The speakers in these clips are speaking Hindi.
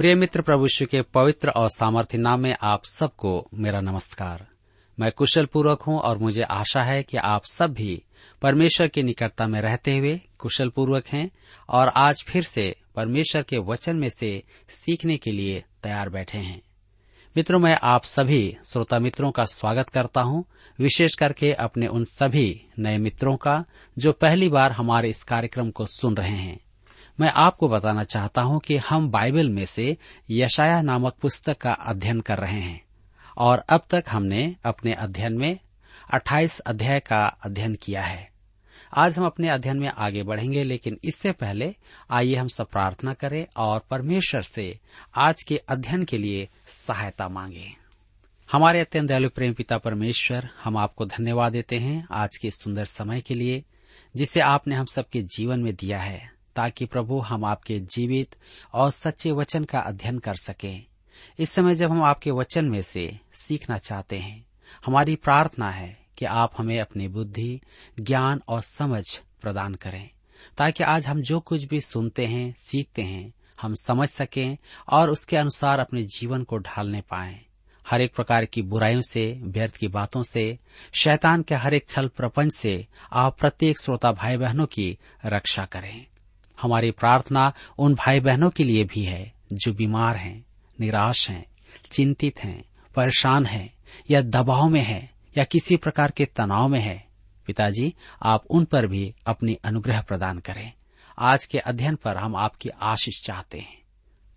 प्रिय मित्र, प्रभु यीशु के पवित्र और सामर्थ्य नाम में आप सबको मेरा नमस्कार। मैं कुशल पूर्वक हूँ और मुझे आशा है कि आप सब भी परमेश्वर की निकटता में रहते हुए कुशल पूर्वक हैं और आज फिर से परमेश्वर के वचन में से सीखने के लिए तैयार बैठे हैं। मित्रों, मैं आप सभी श्रोता मित्रों का स्वागत करता हूँ, विशेष करके अपने उन सभी नए मित्रों का जो पहली बार हमारे इस कार्यक्रम को सुन रहे हैं। मैं आपको बताना चाहता हूं कि हम बाइबल में से यशायाह नामक पुस्तक का अध्ययन कर रहे हैं और अब तक हमने अपने अध्ययन में 28 अध्याय का अध्ययन किया है। आज हम अपने अध्ययन में आगे बढ़ेंगे, लेकिन इससे पहले आइए हम सब प्रार्थना करें और परमेश्वर से आज के अध्ययन के लिए सहायता मांगे। हमारे अत्यंत दयालु प्रेम पिता परमेश्वर, हम आपको धन्यवाद देते हैं आज के सुंदर समय के लिए जिसे आपने हम सबके जीवन में दिया है, ताकि प्रभु हम आपके जीवित और सच्चे वचन का अध्ययन कर सकें। इस समय जब हम आपके वचन में से सीखना चाहते हैं, हमारी प्रार्थना है कि आप हमें अपनी बुद्धि, ज्ञान और समझ प्रदान करें, ताकि आज हम जो कुछ भी सुनते हैं, सीखते हैं, हम समझ सकें और उसके अनुसार अपने जीवन को ढालने पाएं। हर एक प्रकार की बुराइयों से, व्यर्थ की बातों से, शैतान के हर एक छल प्रपंच से आप प्रत्येक श्रोता भाई बहनों की रक्षा करें। हमारी प्रार्थना उन भाई बहनों के लिए भी है जो बीमार हैं, निराश हैं, चिंतित हैं, परेशान हैं या दबाव में हैं या किसी प्रकार के तनाव में हैं। पिताजी, आप उन पर भी अपनी अनुग्रह प्रदान करें। आज के अध्ययन पर हम आपकी आशीष चाहते हैं।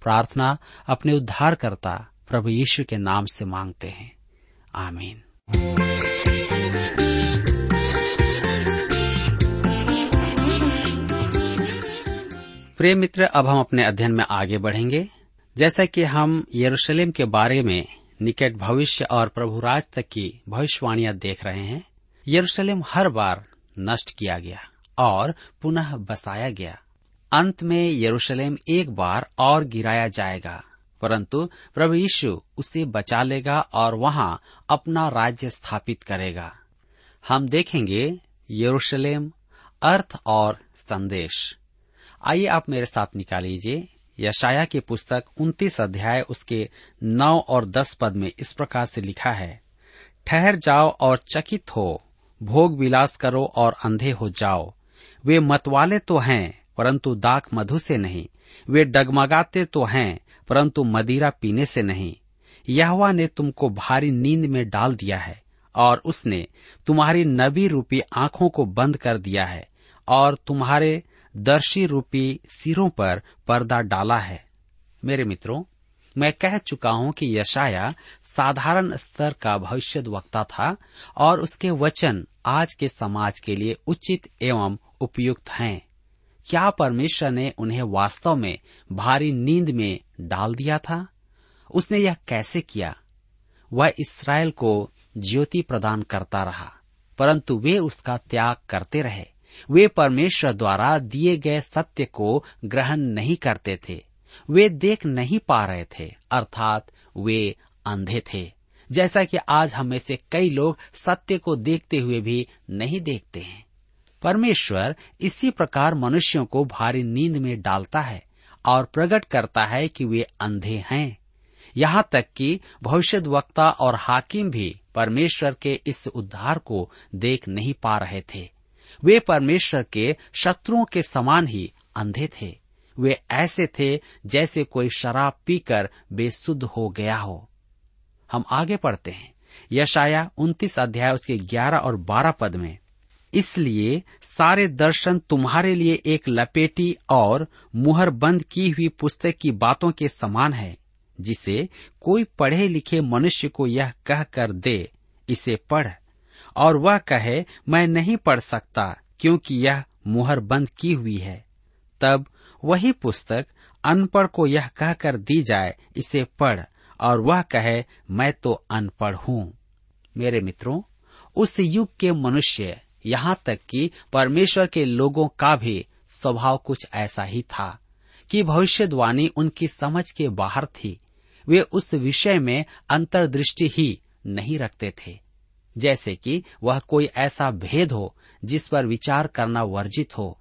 प्रार्थना अपने उद्धारकर्ता प्रभु यीशु के नाम से मांगते हैं, आमीन। प्रिय मित्र, अब हम अपने अध्ययन में आगे बढ़ेंगे। जैसा कि हम यरूशलेम के बारे में निकट भविष्य और प्रभुराज तक की भविष्यवाणियां देख रहे हैं, यरूशलेम हर बार नष्ट किया गया और पुनः बसाया गया। अंत में यरूशलेम एक बार और गिराया जाएगा, परंतु प्रभु यीशु उसे बचा लेगा और वहां अपना राज्य स्थापित करेगा। हम देखेंगे यरूशलेम, अर्थ और संदेश। आइए आप मेरे साथ निकाल लीजिए यशायाह की पुस्तक 29 अध्याय उसके 9 और 10 पद में इस प्रकार से लिखा है, ठहर जाओ और चकित हो, भोग विलास करो और अंधे हो जाओ। वे मतवाले तो हैं परंतु दाख मधु से नहीं, वे डगमगाते तो हैं परंतु मदिरा पीने से नहीं। यहोवा ने तुमको भारी नींद में डाल दिया है और उसने तुम्हारी नबी रूपी आंखों को बंद कर दिया है और तुम्हारे दर्शी रूपी सिरों पर पर्दा डाला है। मेरे मित्रों, मैं कह चुका हूं कि यशायाह साधारण स्तर का भविष्यद्वक्ता था और उसके वचन आज के समाज के लिए उचित एवं उपयुक्त हैं। क्या परमेश्वर ने उन्हें वास्तव में भारी नींद में डाल दिया था? उसने यह कैसे किया? वह इस्राएल को ज्योति प्रदान करता रहा, परंतु वे उसका त्याग करते रहे। वे परमेश्वर द्वारा दिए गए सत्य को ग्रहण नहीं करते थे। वे देख नहीं पा रहे थे, अर्थात वे अंधे थे, जैसा कि आज हम में से कई लोग सत्य को देखते हुए भी नहीं देखते हैं। परमेश्वर इसी प्रकार मनुष्यों को भारी नींद में डालता है और प्रकट करता है कि वे अंधे हैं। यहाँ तक कि भविष्यद्वक्ता और हाकिम भी परमेश्वर के इस उद्धार को देख नहीं पा रहे थे। वे परमेश्वर के शत्रुओं के समान ही अंधे थे। वे ऐसे थे जैसे कोई शराब पीकर बेसुध हो गया हो। हम आगे पढ़ते हैं यशायाह 29 अध्याय उसके 11 और 12 पद में, इसलिए सारे दर्शन तुम्हारे लिए एक लपेटी और मुहरबंद की हुई पुस्तक की बातों के समान है, जिसे कोई पढ़े लिखे मनुष्य को यह कह कर दे इसे पढ़, और वह कहे मैं नहीं पढ़ सकता क्योंकि यह मुहरबंद की हुई है, तब वही पुस्तक अनपढ़ को यह कह कर दी जाए इसे पढ़, और वह कहे मैं तो अनपढ़ हूँ। मेरे मित्रों, उस युग के मनुष्य यहाँ तक कि परमेश्वर के लोगों का भी स्वभाव कुछ ऐसा ही था कि भविष्यवाणी उनकी समझ के बाहर थी। वे उस विषय में अंतर्दृष्टि ही नहीं रखते थे, जैसे कि वह कोई ऐसा भेद हो जिस पर विचार करना वर्जित हो।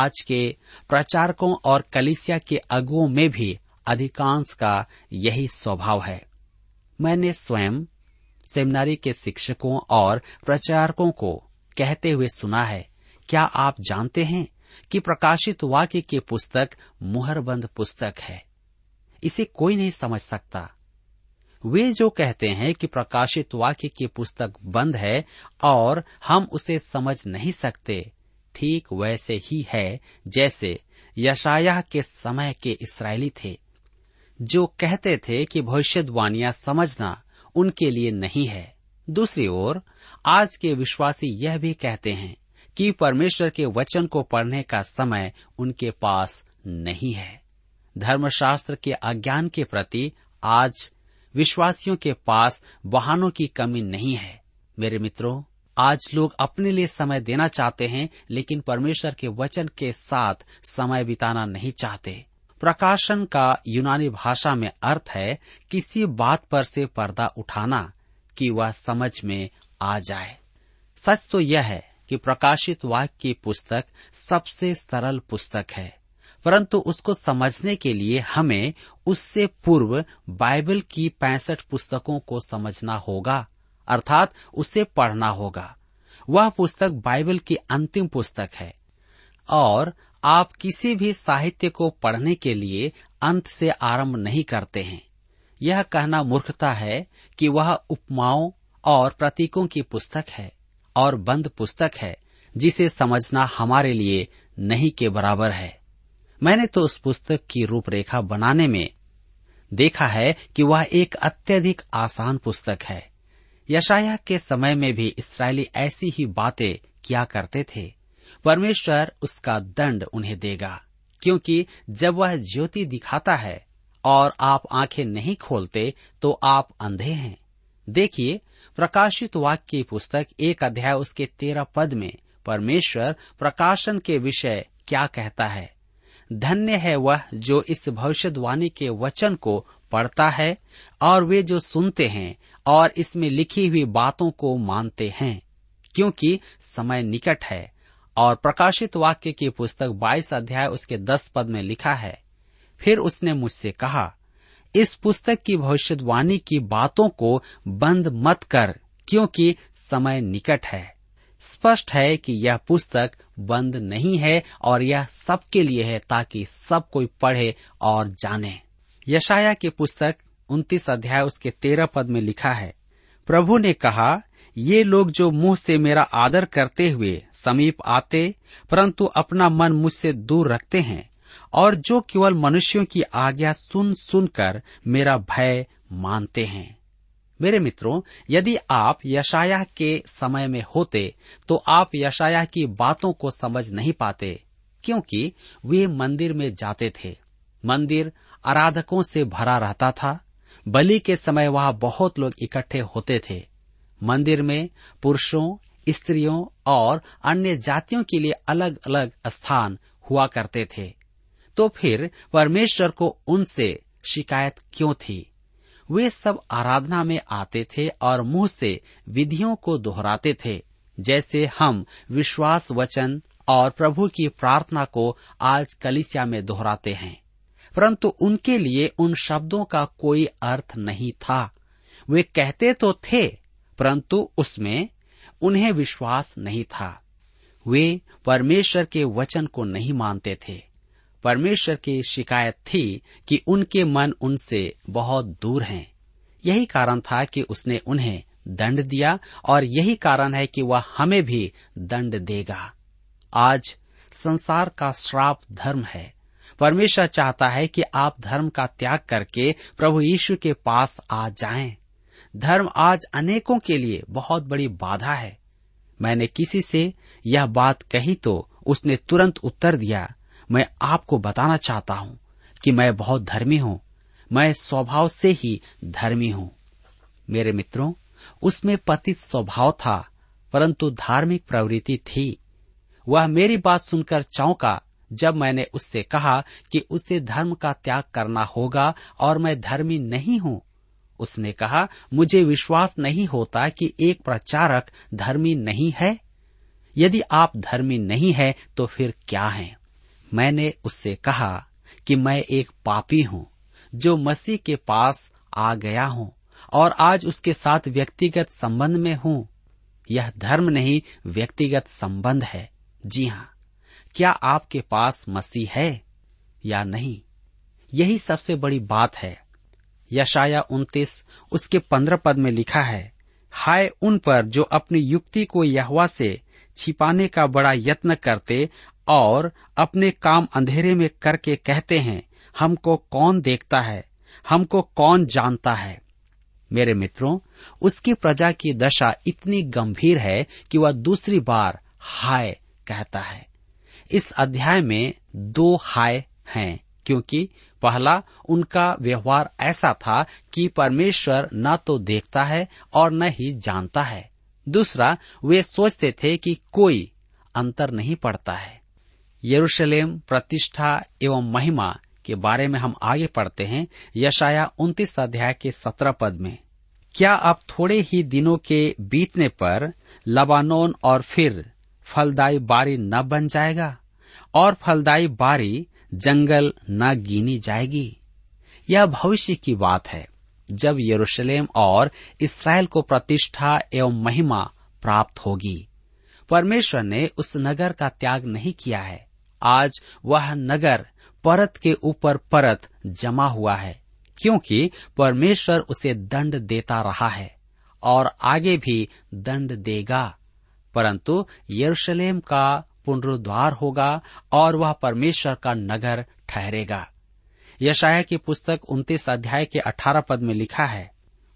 आज के प्रचारकों और कलीसिया के अगुओं में भी अधिकांश का यही स्वभाव है। मैंने स्वयं सेमिनारी के शिक्षकों और प्रचारकों को कहते हुए सुना है, क्या आप जानते हैं कि प्रकाशित वाक्य की पुस्तक मुहरबंद पुस्तक है, इसे कोई नहीं समझ सकता। वे जो कहते हैं कि प्रकाशित वाक्य की पुस्तक बंद है और हम उसे समझ नहीं सकते, ठीक वैसे ही है जैसे यशायाह के समय के इस्राएली थे, जो कहते थे कि भविष्यवाणियां समझना उनके लिए नहीं है। दूसरी ओर आज के विश्वासी यह भी कहते हैं कि परमेश्वर के वचन को पढ़ने का समय उनके पास नहीं है। धर्मशास्त्र के अज्ञान के प्रति आज विश्वासियों के पास बहानों की कमी नहीं है। मेरे मित्रों, आज लोग अपने लिए समय देना चाहते हैं, लेकिन परमेश्वर के वचन के साथ समय बिताना नहीं चाहते। प्रकाशन का यूनानी भाषा में अर्थ है किसी बात पर से पर्दा उठाना कि वह समझ में आ जाए। सच तो यह है कि प्रकाशित वाक्य की पुस्तक सबसे सरल पुस्तक है, परंतु उसको समझने के लिए हमें उससे पूर्व बाइबल की 65 पुस्तकों को समझना होगा, अर्थात उसे पढ़ना होगा। वह पुस्तक बाइबल की अंतिम पुस्तक है, और आप किसी भी साहित्य को पढ़ने के लिए अंत से आरंभ नहीं करते हैं। यह कहना मूर्खता है कि वह उपमाओं और प्रतीकों की पुस्तक है और बंद पुस्तक है, जिसे समझना हमारे लिए नहीं के बराबर है। मैंने तो उस पुस्तक की रूपरेखा बनाने में देखा है कि वह एक अत्यधिक आसान पुस्तक है। यशायाह के समय में भी इस्राएली ऐसी ही बातें किया करते थे। परमेश्वर उसका दंड उन्हें देगा, क्योंकि जब वह ज्योति दिखाता है और आप आंखें नहीं खोलते तो आप अंधे हैं। देखिए, प्रकाशित वाक्य की पुस्तक 1 अध्याय उसके 13 पद में परमेश्वर प्रकाशन के विषय क्या कहता है, धन्य है वह जो इस भविष्यवाणी के वचन को पढ़ता है और वे जो सुनते हैं और इसमें लिखी हुई बातों को मानते हैं, क्योंकि समय निकट है। और प्रकाशित वाक्य की पुस्तक 22 अध्याय उसके 10 पद में लिखा है, फिर उसने मुझसे कहा, इस पुस्तक की भविष्यवाणी की बातों को बंद मत कर, क्योंकि समय निकट है। स्पष्ट है कि यह पुस्तक बंद नहीं है और यह सबके लिए है, ताकि सब कोई पढ़े और जाने। यशायाह की पुस्तक 29 अध्याय उसके 13 पद में लिखा है, प्रभु ने कहा, ये लोग जो मुंह से मेरा आदर करते हुए समीप आते परंतु अपना मन मुझसे दूर रखते हैं, और जो केवल मनुष्यों की आज्ञा सुन सुनकर मेरा भय मानते हैं। मेरे मित्रों, यदि आप यशायाह के समय में होते तो आप यशायाह की बातों को समझ नहीं पाते, क्योंकि वे मंदिर में जाते थे। मंदिर आराधकों से भरा रहता था। बलि के समय वहां बहुत लोग इकट्ठे होते थे। मंदिर में पुरुषों, स्त्रियों और अन्य जातियों के लिए अलग अलग स्थान हुआ करते थे। तो फिर परमेश्वर को उनसे शिकायत क्यों थी? वे सब आराधना में आते थे और मुंह से विधियों को दोहराते थे, जैसे हम विश्वास, वचन और प्रभु की प्रार्थना को आज कलीसिया में दोहराते हैं। परंतु उनके लिए उन शब्दों का कोई अर्थ नहीं था। वे कहते तो थे, परंतु उसमें उन्हें विश्वास नहीं था। वे परमेश्वर के वचन को नहीं मानते थे। परमेश्वर की शिकायत थी कि उनके मन उनसे बहुत दूर हैं। यही कारण था कि उसने उन्हें दंड दिया और यही कारण है कि वह हमें भी दंड देगा। आज संसार का श्राप धर्म है। परमेश्वर चाहता है कि आप धर्म का त्याग करके प्रभु यीशु के पास आ जाएं। धर्म आज अनेकों के लिए बहुत बड़ी बाधा है। मैंने किसी से यह बात कही तो उसने तुरंत उत्तर दिया, मैं आपको बताना चाहता हूँ कि मैं बहुत धर्मी हूँ, मैं स्वभाव से ही धर्मी हूँ। मेरे मित्रों, उसमें पतित स्वभाव था परंतु धार्मिक प्रवृत्ति थी। वह मेरी बात सुनकर चौंका जब मैंने उससे कहा कि उसे धर्म का त्याग करना होगा और मैं धर्मी नहीं हूँ। उसने कहा, मुझे विश्वास नहीं होता कि एक प्रचारक धर्मी नहीं है। यदि आप धर्मी नहीं है तो फिर क्या है? मैंने उससे कहा कि मैं एक पापी हूँ जो मसीह के पास आ गया हूँ और आज उसके साथ व्यक्तिगत संबंध में हूँ। यह धर्म नहीं, व्यक्तिगत संबंध है। जी हाँ, क्या आपके पास मसीह है या नहीं? यही सबसे बड़ी बात है। यशायाह 29 उसके 15 पद में लिखा है, हाय उन पर जो अपनी युक्ति को यहोवा से छिपाने का बड़ा यत्न करते और अपने काम अंधेरे में करके कहते हैं, हमको कौन देखता है, हमको कौन जानता है। मेरे मित्रों, उसकी प्रजा की दशा इतनी गंभीर है कि वह दूसरी बार हाय कहता है। इस अध्याय में 2 हाय हैं, क्योंकि पहला उनका व्यवहार ऐसा था कि परमेश्वर न तो देखता है और न ही जानता है। दूसरा, वे सोचते थे कि कोई अंतर नहीं पड़ता है। यरूशलेम प्रतिष्ठा एवं महिमा के बारे में हम आगे पढ़ते हैं यशायाह 29 अध्याय के 17 पद में, क्या अब थोड़े ही दिनों के बीतने पर लबानोन और फिर फलदायी बारी न बन जाएगा और फलदायी बारी जंगल न गिनी जाएगी। यह भविष्य की बात है जब यरूशलेम और इसराइल को प्रतिष्ठा एवं महिमा प्राप्त होगी। परमेश्वर ने उस नगर का त्याग नहीं किया है। आज वह नगर परत के ऊपर परत जमा हुआ है, क्योंकि परमेश्वर उसे दंड देता रहा है और आगे भी दंड देगा। परंतु यरूशलेम का पुनरुद्धार होगा और वह परमेश्वर का नगर ठहरेगा। यशायाह की पुस्तक 29 अध्याय के 18 पद में लिखा है,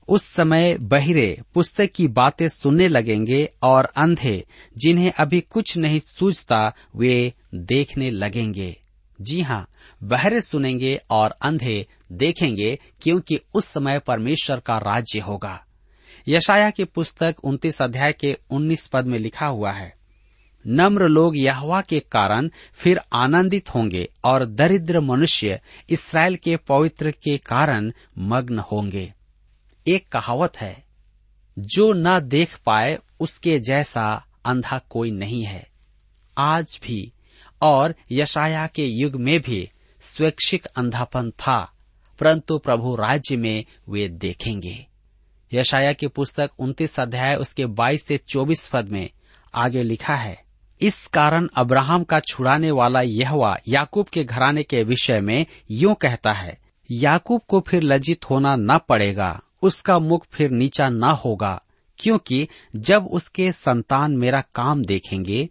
उस समय बहिरे पुस्तक की बातें सुनने लगेंगे और अंधे जिन्हें अभी कुछ नहीं सूझता वे देखने लगेंगे। जी हाँ, बहरे सुनेंगे और अंधे देखेंगे, क्योंकि उस समय परमेश्वर का राज्य होगा। यशायाह की पुस्तक 29 अध्याय के 19 पद में लिखा हुआ है, नम्र लोग यहोवा के कारण फिर आनंदित होंगे और दरिद्र मनुष्य इसराइल के पवित्र के कारण मग्न होंगे। एक कहावत है, जो न देख पाए उसके जैसा अंधा कोई नहीं है। आज भी और यशायाह के युग में भी स्वैच्छिक अंधापन था, परंतु प्रभु राज्य में वे देखेंगे। यशायाह की पुस्तक 29 अध्याय उसके 22 से 24 पद में आगे लिखा है, इस कारण अब्राहम का छुड़ाने वाला यहोवा याकूब के घराने के विषय में यूं कहता है, याकूब को फिर लज्जित होना न पड़ेगा, उसका मुख फिर नीचा न होगा, क्योंकि जब उसके संतान मेरा काम देखेंगे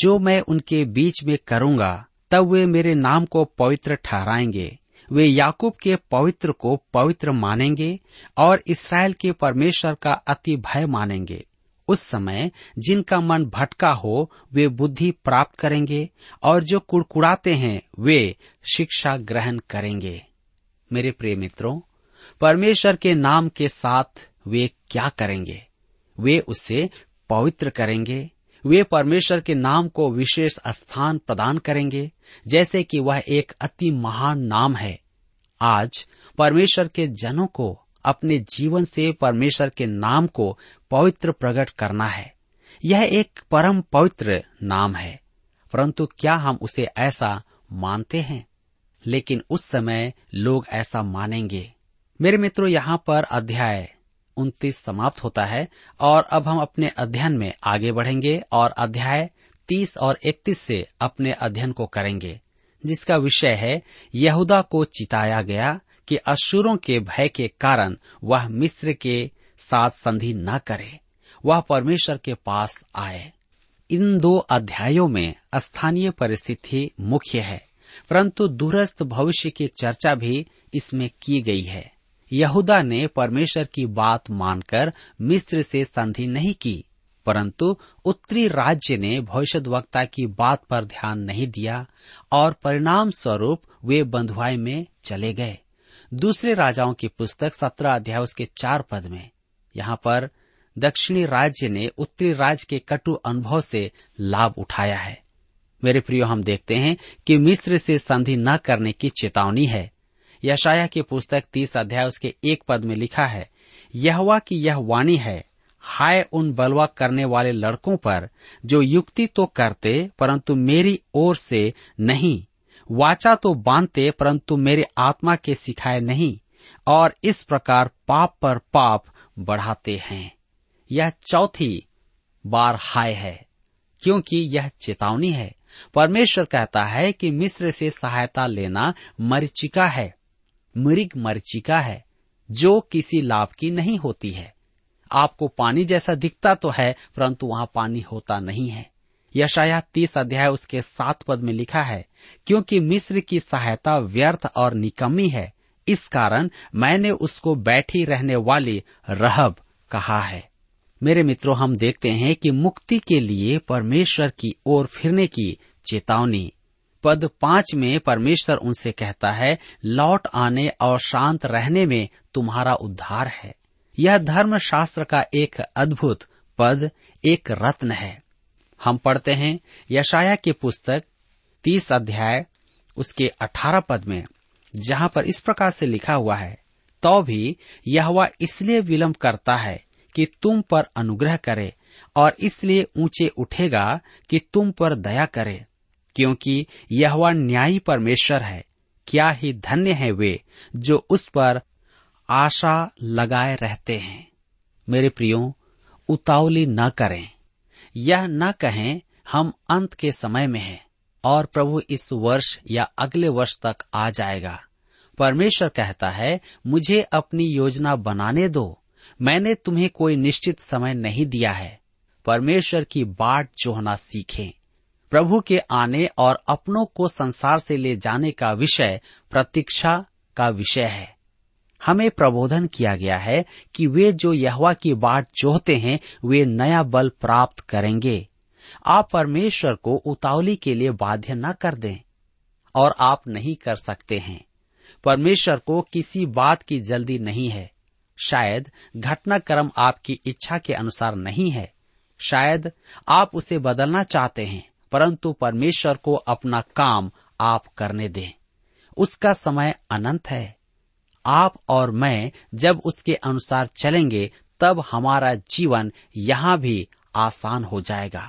जो मैं उनके बीच में करूंगा, तब वे मेरे नाम को पवित्र ठहराएंगे। वे याकूब के पवित्र को पवित्र मानेंगे और इसराइल के परमेश्वर का अति भय मानेंगे। उस समय जिनका मन भटका हो वे बुद्धि प्राप्त करेंगे और जो कुड़कुड़ाते हैं वे शिक्षा ग्रहण करेंगे। मेरे प्रिय मित्रों, परमेश्वर के नाम के साथ वे क्या करेंगे? वे उसे पवित्र करेंगे। वे परमेश्वर के नाम को विशेष स्थान प्रदान करेंगे, जैसे कि वह एक अति महान नाम है। आज परमेश्वर के जनों को अपने जीवन से परमेश्वर के नाम को पवित्र प्रकट करना है। यह एक परम पवित्र नाम है, परंतु क्या हम उसे ऐसा मानते हैं? लेकिन उस समय लोग ऐसा मानेंगे। मेरे मित्रों, यहाँ पर अध्याय 29 समाप्त होता है और अब हम अपने अध्ययन में आगे बढ़ेंगे और अध्याय 30 और 31 से अपने अध्ययन को करेंगे। जिसका विषय है यहूदा को चिताया गया कि अशुरों के भय के कारण वह मिस्र के साथ संधि न करे, वह परमेश्वर के पास आए। इन दो अध्यायों में स्थानीय परिस्थिति मुख्य है, परंतु दूरस्थ भविष्य की चर्चा भी इसमें की गई है। यहूदा ने परमेश्वर की बात मानकर मिस्र से संधि नहीं की, परंतु उत्तरी राज्य ने भविष्यद्वक्ता की बात पर ध्यान नहीं दिया और परिणाम स्वरूप वे बंधुआई में चले गए। दूसरे राजाओं की पुस्तक 17 अध्याय उसके 4 पद में यहाँ पर दक्षिणी राज्य ने उत्तरी राज्य के कटु अनुभव से लाभ उठाया है। मेरे प्रियो, हम देखते हैं कि मिस्र से संधि न करने की चेतावनी है। यशायाह की पुस्तक 30 अध्याय उसके 1 पद में लिखा है, यहोवा की यह वाणी है, हाय उन बलवा करने वाले लड़कों पर जो युक्ति तो करते परंतु मेरी ओर से नहीं, वाचा तो बांधते परंतु मेरे आत्मा के सिखाए नहीं, और इस प्रकार पाप पर पाप बढ़ाते हैं। यह 4थी बार हाय है, क्योंकि यह चेतावनी है। परमेश्वर कहता है कि मिस्र से सहायता लेना मरीचिका है, मृग मरीचिका है जो किसी लाभ की नहीं होती है। आपको पानी जैसा दिखता तो है, परंतु वहां पानी होता नहीं है। यशायाह 30 अध्याय उसके 7 पद में लिखा है, क्योंकि मिस्र की सहायता व्यर्थ और निकम्मी है, इस कारण मैंने उसको बैठी रहने वाली रहब कहा है। मेरे मित्रों, हम देखते हैं कि मुक्ति के लिए परमेश्वर की ओर फिरने की चेतावनी। पद 5 में परमेश्वर उनसे कहता है, लौट आने और शांत रहने में तुम्हारा उद्धार है। यह धर्म शास्त्र का एक अद्भुत पद, एक रत्न है। हम पढ़ते हैं यशायाह की पुस्तक 30 अध्याय उसके 18 पद में, जहाँ पर इस प्रकार से लिखा हुआ है, तो भी यहोवा इसलिए विलम्ब करता है कि तुम पर अनुग्रह करे, और इसलिए ऊंचे उठेगा कि तुम पर दया करे, क्योंकि यहोवा न्यायी परमेश्वर है। क्या ही धन्य है वे जो उस पर आशा लगाए रहते हैं। मेरे प्रियो, उतावली न करें, यह न कहें हम अंत के समय में हैं और प्रभु इस वर्ष या अगले वर्ष तक आ जाएगा। परमेश्वर कहता है, मुझे अपनी योजना बनाने दो, मैंने तुम्हें कोई निश्चित समय नहीं दिया है। परमेश्वर की बाट जोहना सीखें। प्रभु के आने और अपनों को संसार से ले जाने का विषय प्रतीक्षा का विषय है। हमें प्रबोधन किया गया है कि वे जो यहोवा की बाट जोहते हैं वे नया बल प्राप्त करेंगे। आप परमेश्वर को उतावली के लिए बाध्य न कर दें, और आप नहीं कर सकते हैं। परमेश्वर को किसी बात की जल्दी नहीं है। शायद घटनाक्रम आपकी इच्छा के अनुसार नहीं है, शायद आप उसे बदलना चाहते हैं, परंतु परमेश्वर को अपना काम आप करने दें। उसका समय अनंत है। आप और मैं जब उसके अनुसार चलेंगे तब हमारा जीवन यहाँ भी आसान हो जाएगा।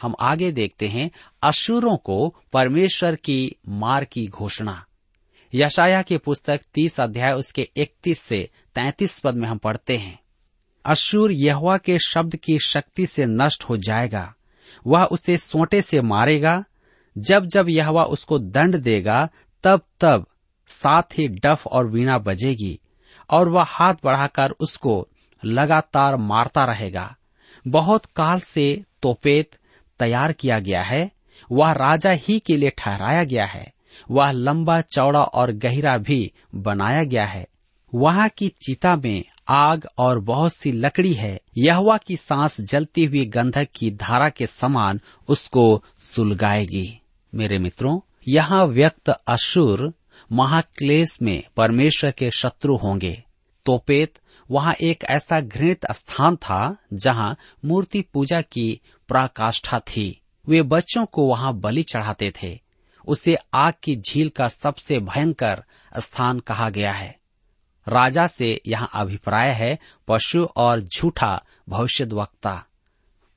हम आगे देखते हैं अशुरों को परमेश्वर की मार की घोषणा। यशायाह की पुस्तक 30 अध्याय उसके 31 से 33 पद में हम पढ़ते हैं, अशुर यहोवा के शब्द की शक्ति से नष्ट हो जाएगा, वह उसे सोंटे से मारेगा। जब जब यहोवा उसको दंड देगा तब तब साथ ही डफ और वीणा बजेगी, और वह हाथ बढ़ाकर उसको लगातार मारता रहेगा। बहुत काल से तोपेत तैयार किया गया है, वह राजा ही के लिए ठहराया गया है, वह लंबा चौड़ा और गहरा भी बनाया गया है। वहाँ की चिता में आग और बहुत सी लकड़ी है। यहोवा की सांस जलती हुई गंधक की धारा के समान उसको सुलगाएगी। मेरे मित्रों, यहाँ व्यक्त अशुर महाक्लेश में परमेश्वर के शत्रु होंगे। तोपेत वहाँ एक ऐसा घृणित स्थान था जहाँ मूर्ति पूजा की पराकाष्ठा थी। वे बच्चों को वहाँ बलि चढ़ाते थे। उसे आग की झील का सबसे भयंकर स्थान कहा गया है। राजा से यहाँ अभिप्राय है पशु और झूठा भविष्यद्वक्ता।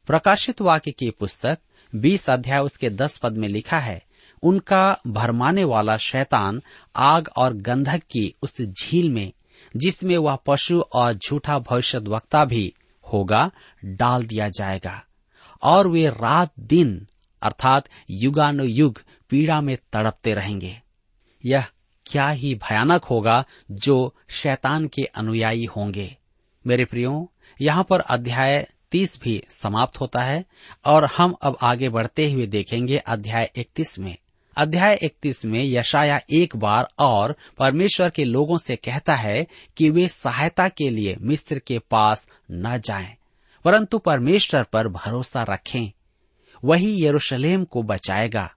प्रकाशित वाक्य की पुस्तक 20 अध्याय उसके 10 पद में लिखा है, उनका भरमाने वाला शैतान आग और गंधक की उस झील में, जिसमें वह पशु और झूठा भविष्यद्वक्ता भी होगा, डाल दिया जाएगा, और वे रात दिन अर्थात युगानुयुग पीड़ा में तड़पते रहेंगे। यह क्या ही भयानक होगा जो शैतान के अनुयायी होंगे। मेरे प्रियो, यहाँ पर अध्याय 30 भी समाप्त होता है और हम अब आगे बढ़ते हुए देखेंगे अध्याय 31 में। अध्याय 31 में यशायाह एक बार और परमेश्वर के लोगों से कहता है कि वे सहायता के लिए मिस्र के पास न जाएं, परंतु परमेश्वर पर भरोसा रखें। वही यरूशलेम को बचाएगा।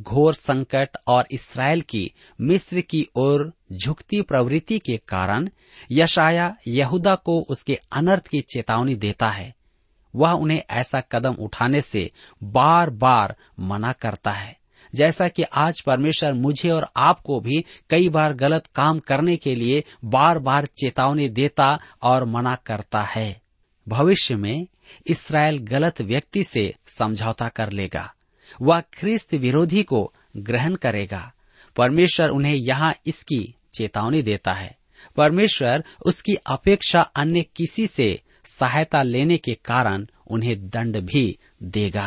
घोर संकट और इस्राएल की मिस्र की ओर झुकती प्रवृत्ति के कारण यशायाह यहूदा को उसके अनर्थ की चेतावनी देता है। वह उन्हें ऐसा कदम उठाने से बार बार मना करता है, जैसा कि आज परमेश्वर मुझे और आपको भी कई बार गलत काम करने के लिए बार बार चेतावनी देता और मना करता है। भविष्य में इस्राएल गलत व्यक्ति से समझौता कर लेगा। वह ख्रिस्त विरोधी को ग्रहण करेगा। परमेश्वर उन्हें यहाँ इसकी चेतावनी देता है। परमेश्वर उसकी अपेक्षा अन्य किसी से सहायता लेने के कारण उन्हें दंड भी देगा।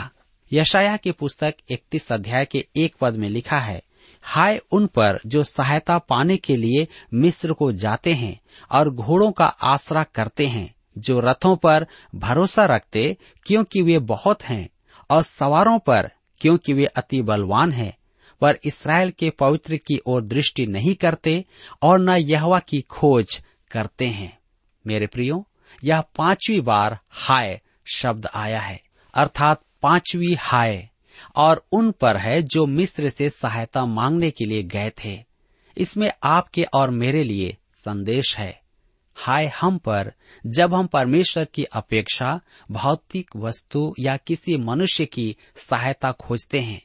यशायाह की पुस्तक 31 अध्याय के 1 पद में लिखा है, हाय उन पर जो सहायता पाने के लिए मिस्र को जाते हैं और घोड़ों का आसरा करते हैं, जो रथों पर भरोसा रखते क्योंकि वे बहुत हैं और सवारों पर क्योंकि वे अति बलवान हैं, पर इस्राएल के पवित्र की ओर दृष्टि नहीं करते और न यहोवा की खोज करते हैं। मेरे प्रियो, यह 5वीं बार हाय शब्द आया है, अर्थात 5वीं हाय और उन पर है जो मिस्र से सहायता मांगने के लिए गए थे। इसमें आपके और मेरे लिए संदेश है। हाय हम पर जब हम परमेश्वर की अपेक्षा भौतिक वस्तु या किसी मनुष्य की सहायता खोजते हैं।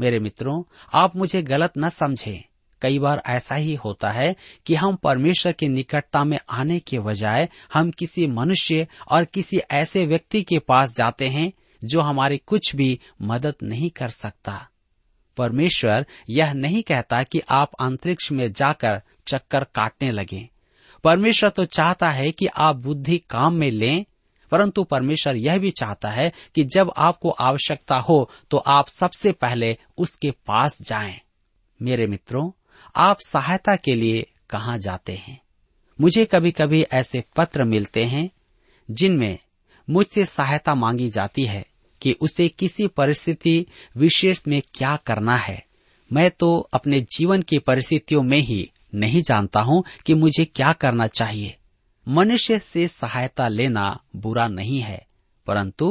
मेरे मित्रों, आप मुझे गलत न समझें। कई बार ऐसा ही होता है कि हम परमेश्वर की निकटता में आने के बजाय हम किसी मनुष्य और किसी ऐसे व्यक्ति के पास जाते हैं जो हमारी कुछ भी मदद नहीं कर सकता। परमेश्वर यह नहीं कहता कि आप अंतरिक्ष में जाकर चक्कर काटने लगें। परमेश्वर तो चाहता है कि आप बुद्धि काम में लें, परंतु परमेश्वर यह भी चाहता है कि जब आपको आवश्यकता हो तो आप सबसे पहले उसके पास जाएं। मेरे मित्रों, आप सहायता के लिए कहाँ जाते हैं? मुझे कभी कभी ऐसे पत्र मिलते हैं जिनमें मुझसे सहायता मांगी जाती है कि उसे किसी परिस्थिति विशेष में क्या करना है। मैं तो अपने जीवन की परिस्थितियों में ही नहीं जानता हूँ कि मुझे क्या करना चाहिए। मनुष्य से सहायता लेना बुरा नहीं है, परंतु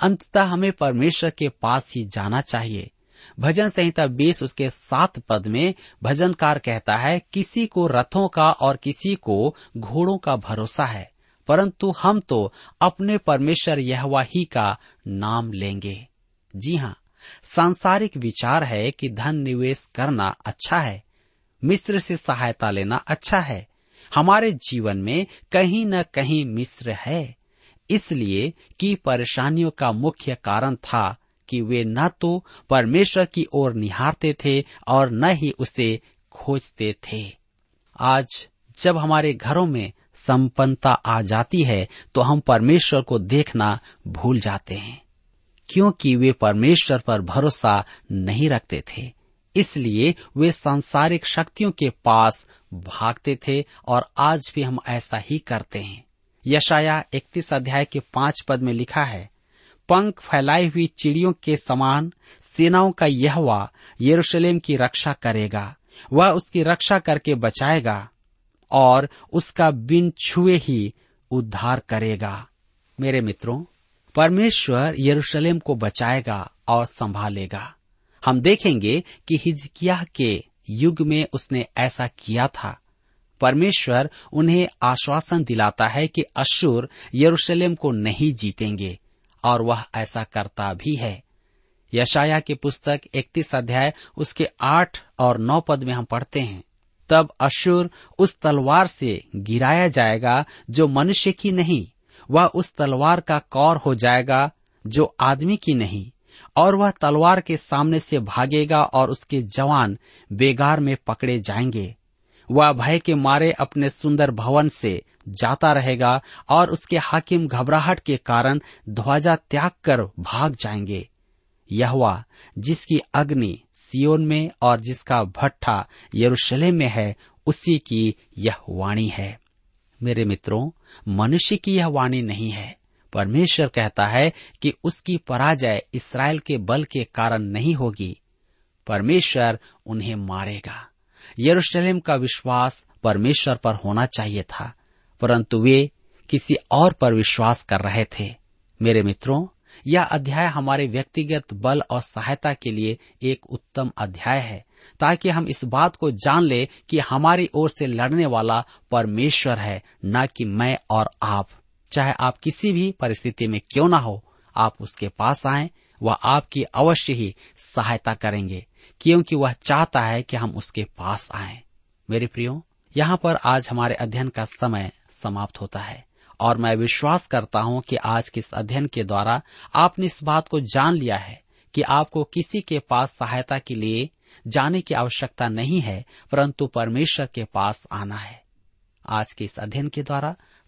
अंततः हमें परमेश्वर के पास ही जाना चाहिए। भजन संहिता 20 उसके 7 पद में भजनकार कहता है, किसी को रथों का और किसी को घोड़ों का भरोसा है, परंतु हम तो अपने परमेश्वर यहोवा ही का नाम लेंगे। जी हाँ, सांसारिक विचार है कि धन निवेश करना अच्छा है, मिस्र से सहायता लेना अच्छा है। हमारे जीवन में कहीं न कहीं मिस्र है, इसलिए कि परेशानियों का मुख्य कारण था कि वे न तो परमेश्वर की ओर निहारते थे और न ही उसे खोजते थे। आज जब हमारे घरों में संपन्नता आ जाती है तो हम परमेश्वर को देखना भूल जाते हैं, क्योंकि वे परमेश्वर पर भरोसा नहीं रखते थे। इसलिए वे सांसारिक शक्तियों के पास भागते थे और आज भी हम ऐसा ही करते हैं। यशायाह 31 अध्याय के 5 पद में लिखा है, पंख फैलाई हुई चिड़ियों के समान सेनाओं का यहोवा यरूशलेम की रक्षा करेगा। वह उसकी रक्षा करके बचाएगा और उसका बिन छुए ही उद्धार करेगा। मेरे मित्रों, परमेश्वर यरूशलेम को बचाएगा और संभालेगा। हम देखेंगे कि हिजकिय्याह के युग में उसने ऐसा किया था। परमेश्वर उन्हें आश्वासन दिलाता है कि अश्शूर यरूशलेम को नहीं जीतेंगे और वह ऐसा करता भी है। यशायाह की पुस्तक 31 अध्याय उसके 8 और 9 पद में हम पढ़ते हैं, तब अश्शूर उस तलवार से गिराया जाएगा जो मनुष्य की नहीं, वह उस तलवार का कौर हो जाएगा जो आदमी की नहीं, और वह तलवार के सामने से भागेगा और उसके जवान बेगार में पकड़े जाएंगे। वह भय के मारे अपने सुंदर भवन से जाता रहेगा और उसके हाकिम घबराहट के कारण ध्वजा त्याग कर भाग जाएंगे। यहोवा जिसकी अग्नि सियोन में और जिसका भट्ठा यरूशलेम में है, उसी की यह वाणी है। मेरे मित्रों, मनुष्य की यह वाणी नहीं है। परमेश्वर कहता है कि उसकी पराजय इसराइल के बल के कारण नहीं होगी, परमेश्वर उन्हें मारेगा। यरूशलेम का विश्वास परमेश्वर पर होना चाहिए था, परंतु वे किसी और पर विश्वास कर रहे थे। मेरे मित्रों, यह अध्याय हमारे व्यक्तिगत बल और सहायता के लिए एक उत्तम अध्याय है, ताकि हम इस बात को जान ले कि हमारी ओर से लड़ने वाला परमेश्वर है, न कि मैं और आप। चाहे आप किसी भी परिस्थिति में क्यों ना हो, आप उसके पास आएं, वह आपकी अवश्य ही सहायता करेंगे, क्योंकि वह चाहता है कि हम उसके पास आएं। मेरे प्रियो, यहाँ पर आज हमारे अध्ययन का समय समाप्त होता है, और मैं विश्वास करता हूँ कि आज के इस अध्ययन के द्वारा आपने इस बात को जान लिया है कि आपको किसी के पास सहायता के लिए जाने की आवश्यकता नहीं है, परंतु परमेश्वर के पास आना है। आज के इस अध्ययन के द्वारा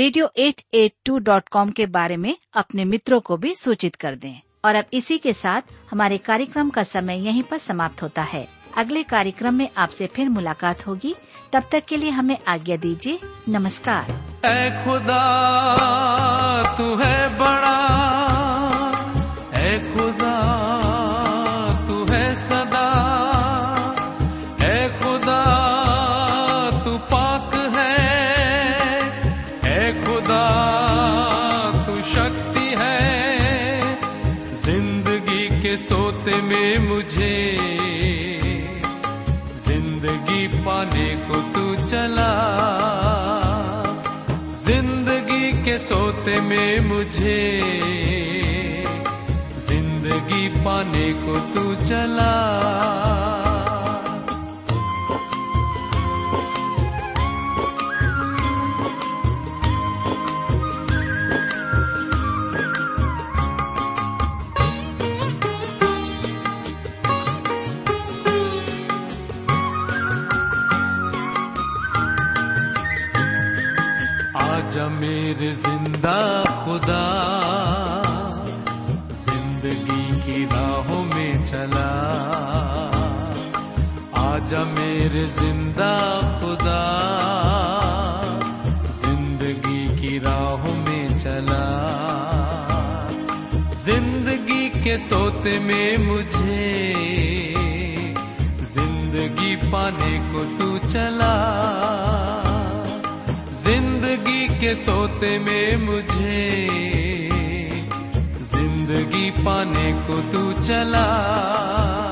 radio882.com के बारे में अपने मित्रों को भी सूचित कर दें। और अब इसी के साथ हमारे कार्यक्रम का समय यहीं पर समाप्त होता है। अगले कार्यक्रम में आपसे फिर मुलाकात होगी। तब तक के लिए हमें आज्ञा दीजिए। नमस्कार। ऐ खुदा तू है बड़ा, ऐ खुदा तू है सदा, ऐ खुदा तू पाक है, ऐ खुदा तू शक्ति है। जिंदगी के सोते में मुझे पाने को तू चला, जिंदगी के सोते में मुझे जिंदगी पाने को तू चला। मेरे जिंदा खुदा, जिंदगी की राहों में चला। आजा मेरे जिंदा खुदा, जिंदगी की राहों में चला। जिंदगी के सोते में मुझे जिंदगी पाने को तू चला, जिंदगी के सोते में मुझे जिंदगी पाने को तू चला।